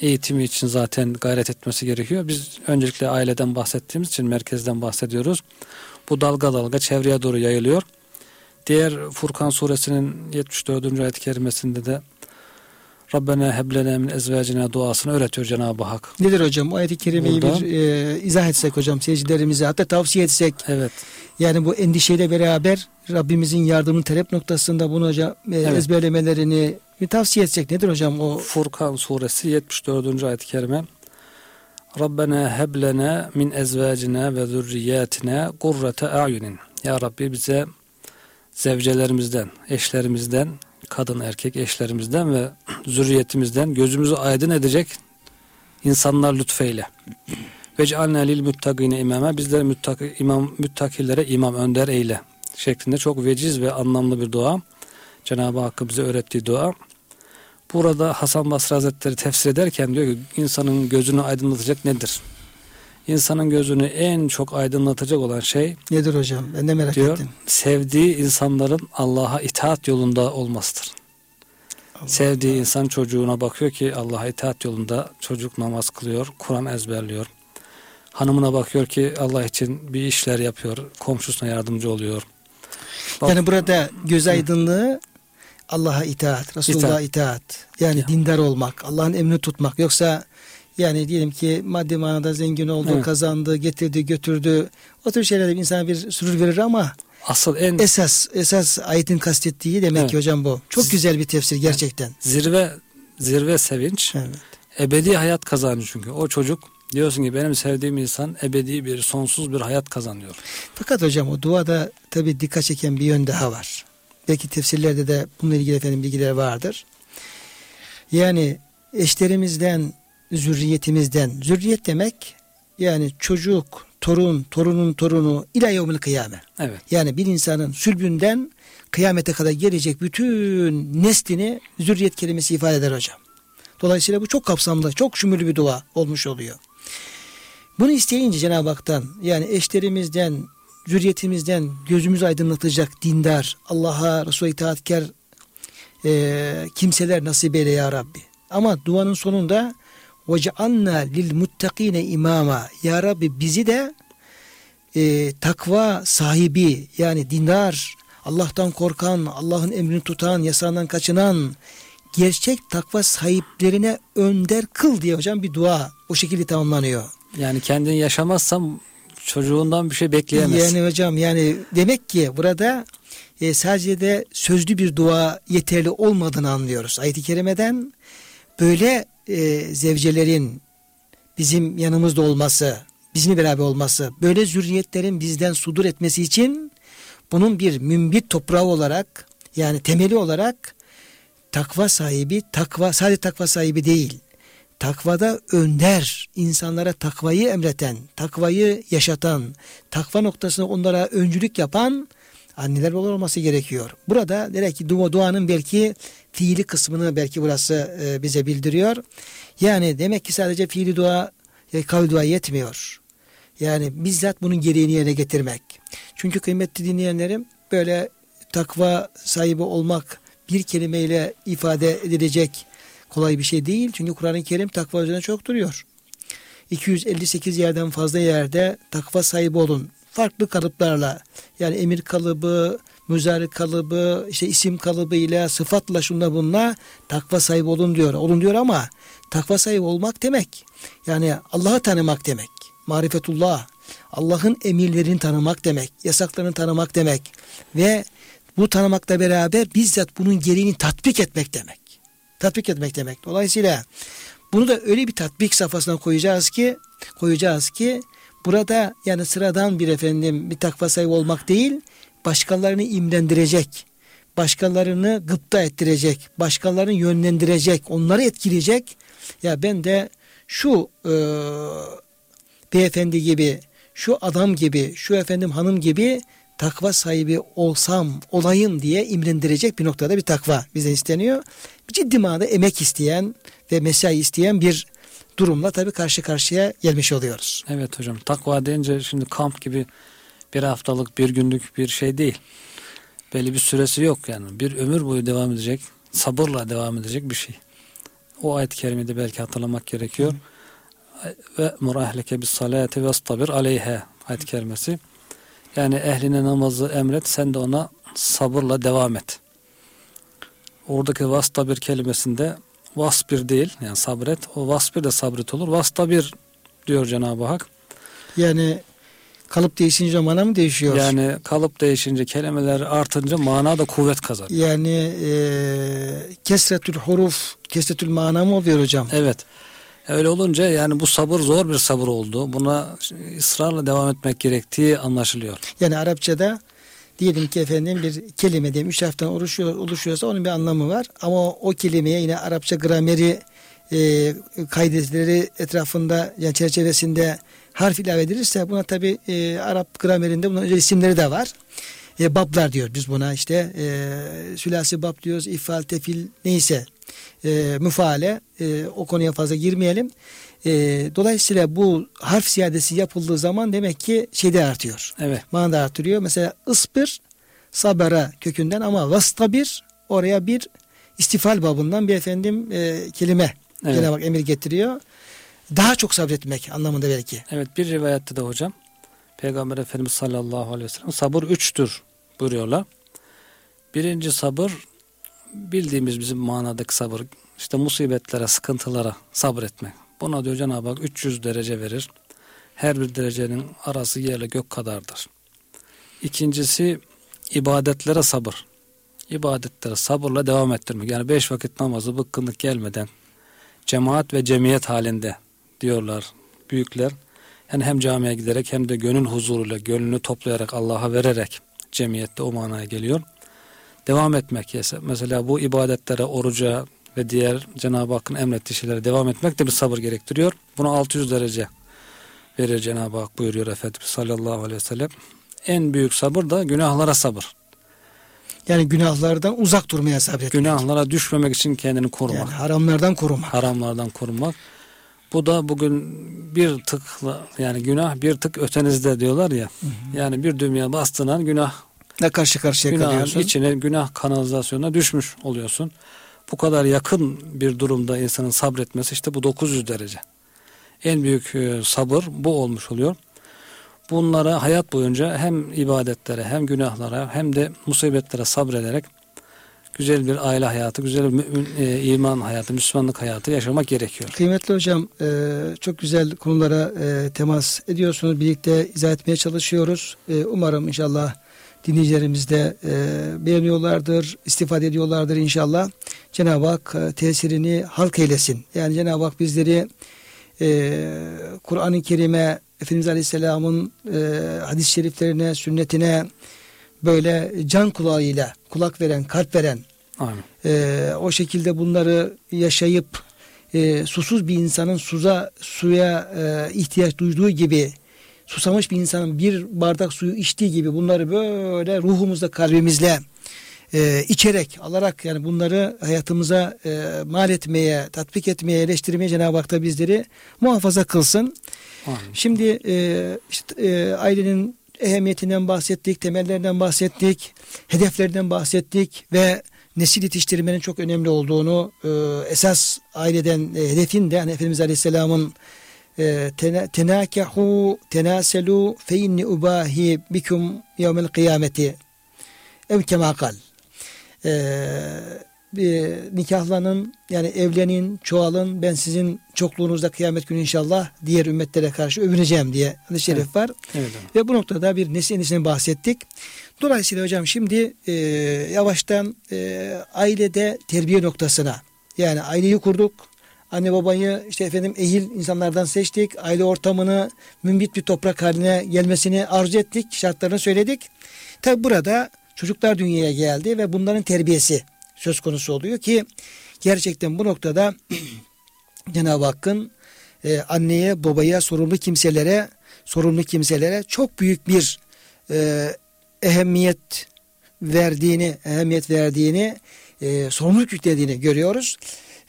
eğitimi için zaten gayret etmesi gerekiyor. Biz öncelikle aileden bahsettiğimiz için merkezden bahsediyoruz. Bu dalga dalga çevreye doğru yayılıyor. Diğer Furkan suresinin 74. ayet-i kerimesinde de Rabbena heblene min ezvecina duasını öğretiyor Cenab-ı Hak. Nedir hocam? O ayet-i kerimeyi burada bir izah etsek hocam seyircilerimize, hatta tavsiye etsek. Evet. Yani bu endişeyle beraber Rabbimizin yardımını talep noktasında bunu hocam ezberlemelerini bir tavsiye etsek. Nedir hocam o? Furkan suresi 74. ayet-i kerime. Rabbena heblene min ezvecina ve zürriyetina kurrete a'yunin. Ya Rabbi bize zevcelerimizden, eşlerimizden, kadın erkek eşlerimizden ve zürriyetimizden gözümüzü aydın edecek insanlar lütfeyle. Ve cealne lil müttakine imama, bizleri müttakilere imam, önder eyle şeklinde çok veciz ve anlamlı bir dua. Cenab-ı Hakk'ın bize öğrettiği dua. Burada Hasan Basra Hazretleri tefsir ederken diyor ki insanın gözünü aydınlatacak nedir? İnsanın gözünü en çok aydınlatacak olan şey nedir hocam? Ben de merak ettim. Sevdiği insanların Allah'a itaat yolunda olmasıdır. Sevdiği insan çocuğuna bakıyor ki Allah'a itaat yolunda, çocuk namaz kılıyor, Kur'an ezberliyor. Hanımına bakıyor ki Allah için bir işler yapıyor, komşusuna yardımcı oluyor. Yani burada göz aydınlığı Allah'a itaat, Resulullah'a itaat. Yani ya, dindar olmak, Allah'ın emrini tutmak. Yoksa yani diyelim ki maddi manada zengin oldu, evet, kazandı, getirdi, götürdü. O tür şeylerde insana bir sürür verir ama asıl esas ayetin kastettiği demek, evet, ki hocam bu. Çok güzel bir tefsir gerçekten. Yani zirve sevinç. Evet. Ebedi hayat kazanıyor çünkü. O çocuk diyorsun ki benim sevdiğim insan ebedi bir, sonsuz bir hayat kazanıyor. Fakat hocam o duada tabii dikkat çeken bir yön daha var. Belki tefsirlerde de bununla ilgili efendim bilgiler vardır. Yani eşlerimizden, zürriyetimizden. Zürriyet demek yani çocuk, torun, torunun torunu ila yevmil kıyame. Evet. Yani bir insanın sülbünden kıyamete kadar gelecek bütün neslini zürriyet kelimesi ifade eder hocam. Dolayısıyla bu çok kapsamlı, çok şümüllü bir dua olmuş oluyor. Bunu isteyince Cenab-ı Hak'tan yani eşlerimizden, zürriyetimizden gözümüzü aydınlatacak dindar, Allah'a, Resul'e itaatkar kimseler nasip eyle ya Rabbi. Ama duanın sonunda وَجَعَلْنَا لِلْمُتَّقِينَ اِمَامًا Ya Rabbi bizi de takva sahibi yani dindar, Allah'tan korkan, Allah'ın emrini tutan, yasağından kaçınan gerçek takva sahiplerine önder kıl diye hocam bir dua o şekilde tamamlanıyor. Yani kendini yaşamazsam çocuğundan bir şey bekleyemez. Yani hocam yani demek ki burada sadece de sözlü bir dua yeterli olmadığını anlıyoruz. Ayet-i kerimeden böyle zevcelerin bizim yanımızda olması, bizimle beraber olması, böyle zürriyetlerin bizden sudur etmesi için bunun bir mümbit toprağı olarak yani temeli olarak takva sahibi, takva sadece takva sahibi değil, takvada önder, insanlara takvayı emreten, takvayı yaşatan, takva noktasında onlara öncülük yapan anneler babalar olması gerekiyor. Burada belki duanın belki fiili kısmını belki burası bize bildiriyor. Yani demek ki sadece fiili dua, kavli dua yetmiyor. Yani bizzat bunun gereğini yerine getirmek. Çünkü kıymetli dinleyenlerim böyle takva sahibi olmak bir kelimeyle ifade edilecek kolay bir şey değil. Çünkü Kur'an-ı Kerim takva üzerine çok duruyor. 258 yerden fazla yerde takva sahibi olun. Farklı kalıplarla yani emir kalıbı, müzari kalıbı, işte isim kalıbıyla, sıfatla şunla bunla takva sahibi olun diyor. Olun diyor ama takva sahibi olmak demek yani Allah'ı tanımak demek. marifetullah, Allah'ın emirlerini tanımak demek, yasaklarını tanımak demek ve bu tanımakla beraber bizzat bunun gereğini tatbik etmek demek. Tatbik etmek demek. Dolayısıyla bunu da öyle bir tatbik safhasına koyacağız ki burada yani sıradan bir bir takva sahibi olmak değil, başkalarını imrendirecek, başkalarını gıpta ettirecek, başkalarını yönlendirecek, onları etkileyecek. Ya ben de şu beyefendi gibi, şu adam gibi, şu hanım gibi takva sahibi olayım diye imrendirecek bir noktada bir takva bizden isteniyor. Ciddi manada emek isteyen ve mesai isteyen bir durumla tabii karşı karşıya gelmiş oluyoruz. Evet hocam, takva deyince şimdi kamp gibi bir haftalık, bir günlük bir şey değil. Belli bir süresi yok yani. Bir ömür boyu devam edecek, sabırla devam edecek bir şey. O ayet-i kerimeyi de belki hatırlamak gerekiyor. Ve murahleke bis salati vestabir aleyha ayet-i kerimesi. Yani ehline namazı emret, sen de ona sabırla devam et. Oradaki vastabir kelimesinde vasbir değil, yani sabret. O vasbir de sabret olur. Vastabir diyor Cenab-ı Hak. Yani kalıp değişince mana mı değişiyor? Yani kalıp değişince, kelimeler artınca mana da kuvvet kazanıyor. Yani kesretül huruf, kesretül mana mı oluyor hocam? Evet. Öyle olunca yani bu sabır zor bir sabır oldu. Buna ısrarla devam etmek gerektiği anlaşılıyor. Yani Arapçada diyelim ki bir kelime diyelim 3 harften oluşuyorsa onun bir anlamı var. Ama o kelimeye yine Arapça grameri kaideleri etrafında yani çerçevesinde harf ilave edilirse buna tabi Arap gramerinde bunun özel isimleri de var. Bablar diyor biz buna işte sülasi bab diyoruz, ifal, tefil neyse müfaale o konuya fazla girmeyelim. Dolayısıyla bu harf ziyadesi yapıldığı zaman demek ki şeyde artıyor. Evet. Manada artırıyor. Mesela ısbir sabara kökünden ama vastabir oraya bir istifal babından bir kelime. Evet. Gene bak emir getiriyor. Daha çok sabretmek anlamında belki. Evet, bir rivayette de hocam Peygamber Efendimiz sallallahu aleyhi ve sellem sabır 3'tür buyuruyorlar. Birinci sabır bildiğimiz bizim manadaki sabır. İşte musibetlere, sıkıntılara sabretmek. Buna diyor Cenab-ı Hak 300 derece verir. Her bir derecenin arası yerle gök kadardır. İkincisi ibadetlere sabır. İbadetlere sabırla devam ettirmek. Yani 5 vakit namazı bıkkınlık gelmeden cemaat ve cemiyet halinde diyorlar büyükler. Yani hem camiye giderek hem de gönül huzuruyla, gönlünü toplayarak, Allah'a vererek cemiyette o manaya geliyor. Devam etmek mesela bu ibadetlere, oruca ve diğer Cenab-ı Hakk'ın emrettiği şeylere devam etmek de bir sabır gerektiriyor. Buna 600 derece verir Cenab-ı Hak buyuruyor Efendimiz sallallahu aleyhi ve sellem. En büyük sabır da günahlara sabır. Yani günahlardan uzak durmaya sabretmek. Günahlara düşmemek için kendini korumak. Yani haramlardan korumak. Haramlardan korumak. Bu da bugün bir tık yani günah bir tık ötenizde diyorlar ya. Hı hı. Yani bir düğmeye bastılan günahla karşı karşıya kalıyorsun. İçine günah kanalizasyonuna düşmüş oluyorsun. Bu kadar yakın bir durumda insanın sabretmesi işte bu 900 derece. En büyük sabır bu olmuş oluyor. Bunlara hayat boyunca hem ibadetlere hem günahlara hem de musibetlere sabrederek güzel bir aile hayatı, güzel bir mümin, iman hayatı, Müslümanlık hayatı yaşamak gerekiyor. Kıymetli hocam çok güzel konulara temas ediyorsunuz. Birlikte izah etmeye çalışıyoruz. Umarım inşallah dinleyicilerimiz de beğeniyorlardır, istifade ediyorlardır inşallah. Cenab-ı Hak tesirini halk eylesin. Yani Cenab-ı Hak bizleri Kur'an-ı Kerim'e, Efendimiz Aleyhisselam'ın hadis-i şeriflerine, sünnetine böyle can kulağıyla kulak veren, kalp veren, o şekilde bunları yaşayıp susuz bir insanın suya ihtiyaç duyduğu gibi, susamış bir insanın bir bardak suyu içtiği gibi bunları böyle ruhumuzla, kalbimizle içerek, alarak yani bunları hayatımıza mal etmeye, tatbik etmeye, eleştirmeye Cenab-ı Hak da bizleri muhafaza kılsın. Aynen. Şimdi ailenin ehemmiyetinden bahsettik, temellerinden bahsettik, hedeflerinden bahsettik ve nesil yetiştirmenin çok önemli olduğunu, esas aileden hedefin de hani Efendimiz Aleyhisselam'ın tenâkehû tenâselû fe inni ubâhi bikum yevmel kıyameti ev kemakal. Nikahlanın, yani evlenin, çoğalın, ben sizin çokluğunuzda kıyamet günü inşallah diğer ümmetlere karşı övüneceğim diye hadis-i şerif var. Evet. Ve bu noktada bir nesil bahsettik. Dolayısıyla hocam şimdi yavaştan ailede terbiye noktasına, yani aileyi kurduk. Anne babayı işte efendim ehil insanlardan seçtik. Aile ortamını münbit bir toprak haline gelmesini arzu ettik. Şartlarını söyledik. Tabi burada çocuklar dünyaya geldi ve bunların terbiyesi söz konusu oluyor ki gerçekten bu noktada Cenab-ı Hakk'ın anneye, babaya, sorumlu kimselere çok büyük bir ehemmiyet verdiğini, sorumluluk yüklediğini görüyoruz.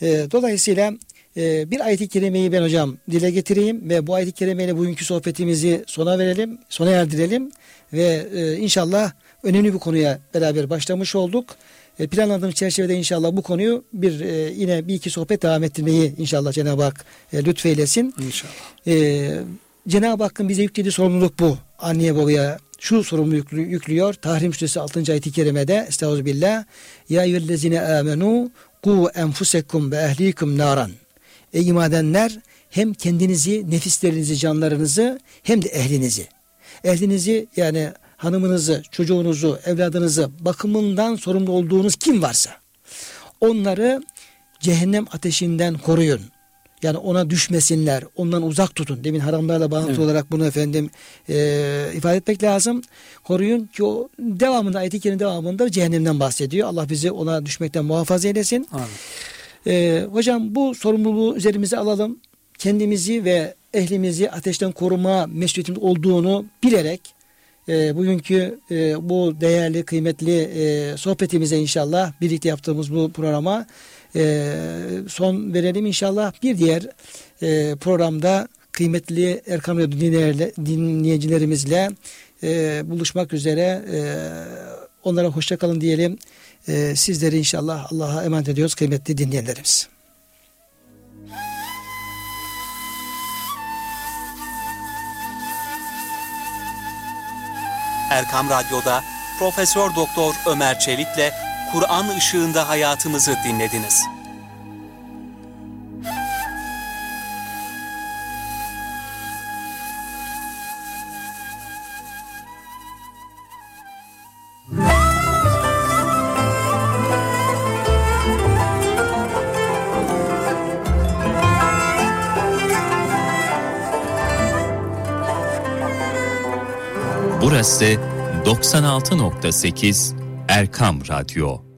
Dolayısıyla bir ayet-i kerimeyi ben hocam dile getireyim ve bu ayet-i kerimeyle bugünkü sohbetimizi sona erdirelim ve inşallah önemli bir konuya beraber başlamış olduk. Planladığımız çerçevede inşallah bu konuyu yine bir iki sohbet devam ettirmeyi inşallah Cenab-ı Hak lütfeylesin. İnşallah. Cenab-ı Hakk'ın bize yüklediği sorumluluk bu. Anneye babaya şu sorumluluk yüklüyor. Tahrim Suresi 6. ayet-i kerimede Estağfirullah. Ya eyyühellezine amenu ku enfusekum ve ehlikum naran. Ey iman edenler, hem kendinizi, nefislerinizi, canlarınızı hem de ehlinizi. Ehlinizi yani hanımınızı, çocuğunuzu, evladınızı, bakımından sorumlu olduğunuz kim varsa onları cehennem ateşinden koruyun. Yani ona düşmesinler, ondan uzak tutun. Demin haramlarla bağlantılı olarak bunu ifade etmek lazım. Koruyun ki o devamında, ayet-i kerime devamında cehennemden bahsediyor. Allah bizi ona düşmekten muhafaza eylesin. Hocam bu sorumluluğu üzerimize alalım. Kendimizi ve ehlimizi ateşten koruma mesuliyetimiz olduğunu bilerek bugünkü bu değerli, kıymetli sohbetimize inşallah birlikte yaptığımız bu programa son verelim inşallah. Bir diğer programda kıymetli Erkam Radyo dinleyicilerimizle buluşmak üzere onlara hoşça kalın diyelim. Sizleri inşallah Allah'a emanet ediyoruz kıymetli dinleyenlerimiz. Erkam Radyo'da Profesör Doktor Ömer Çelik'le Kur'an Işığında Hayatımızı dinlediniz. Burası 96.8 Erkam Radyo.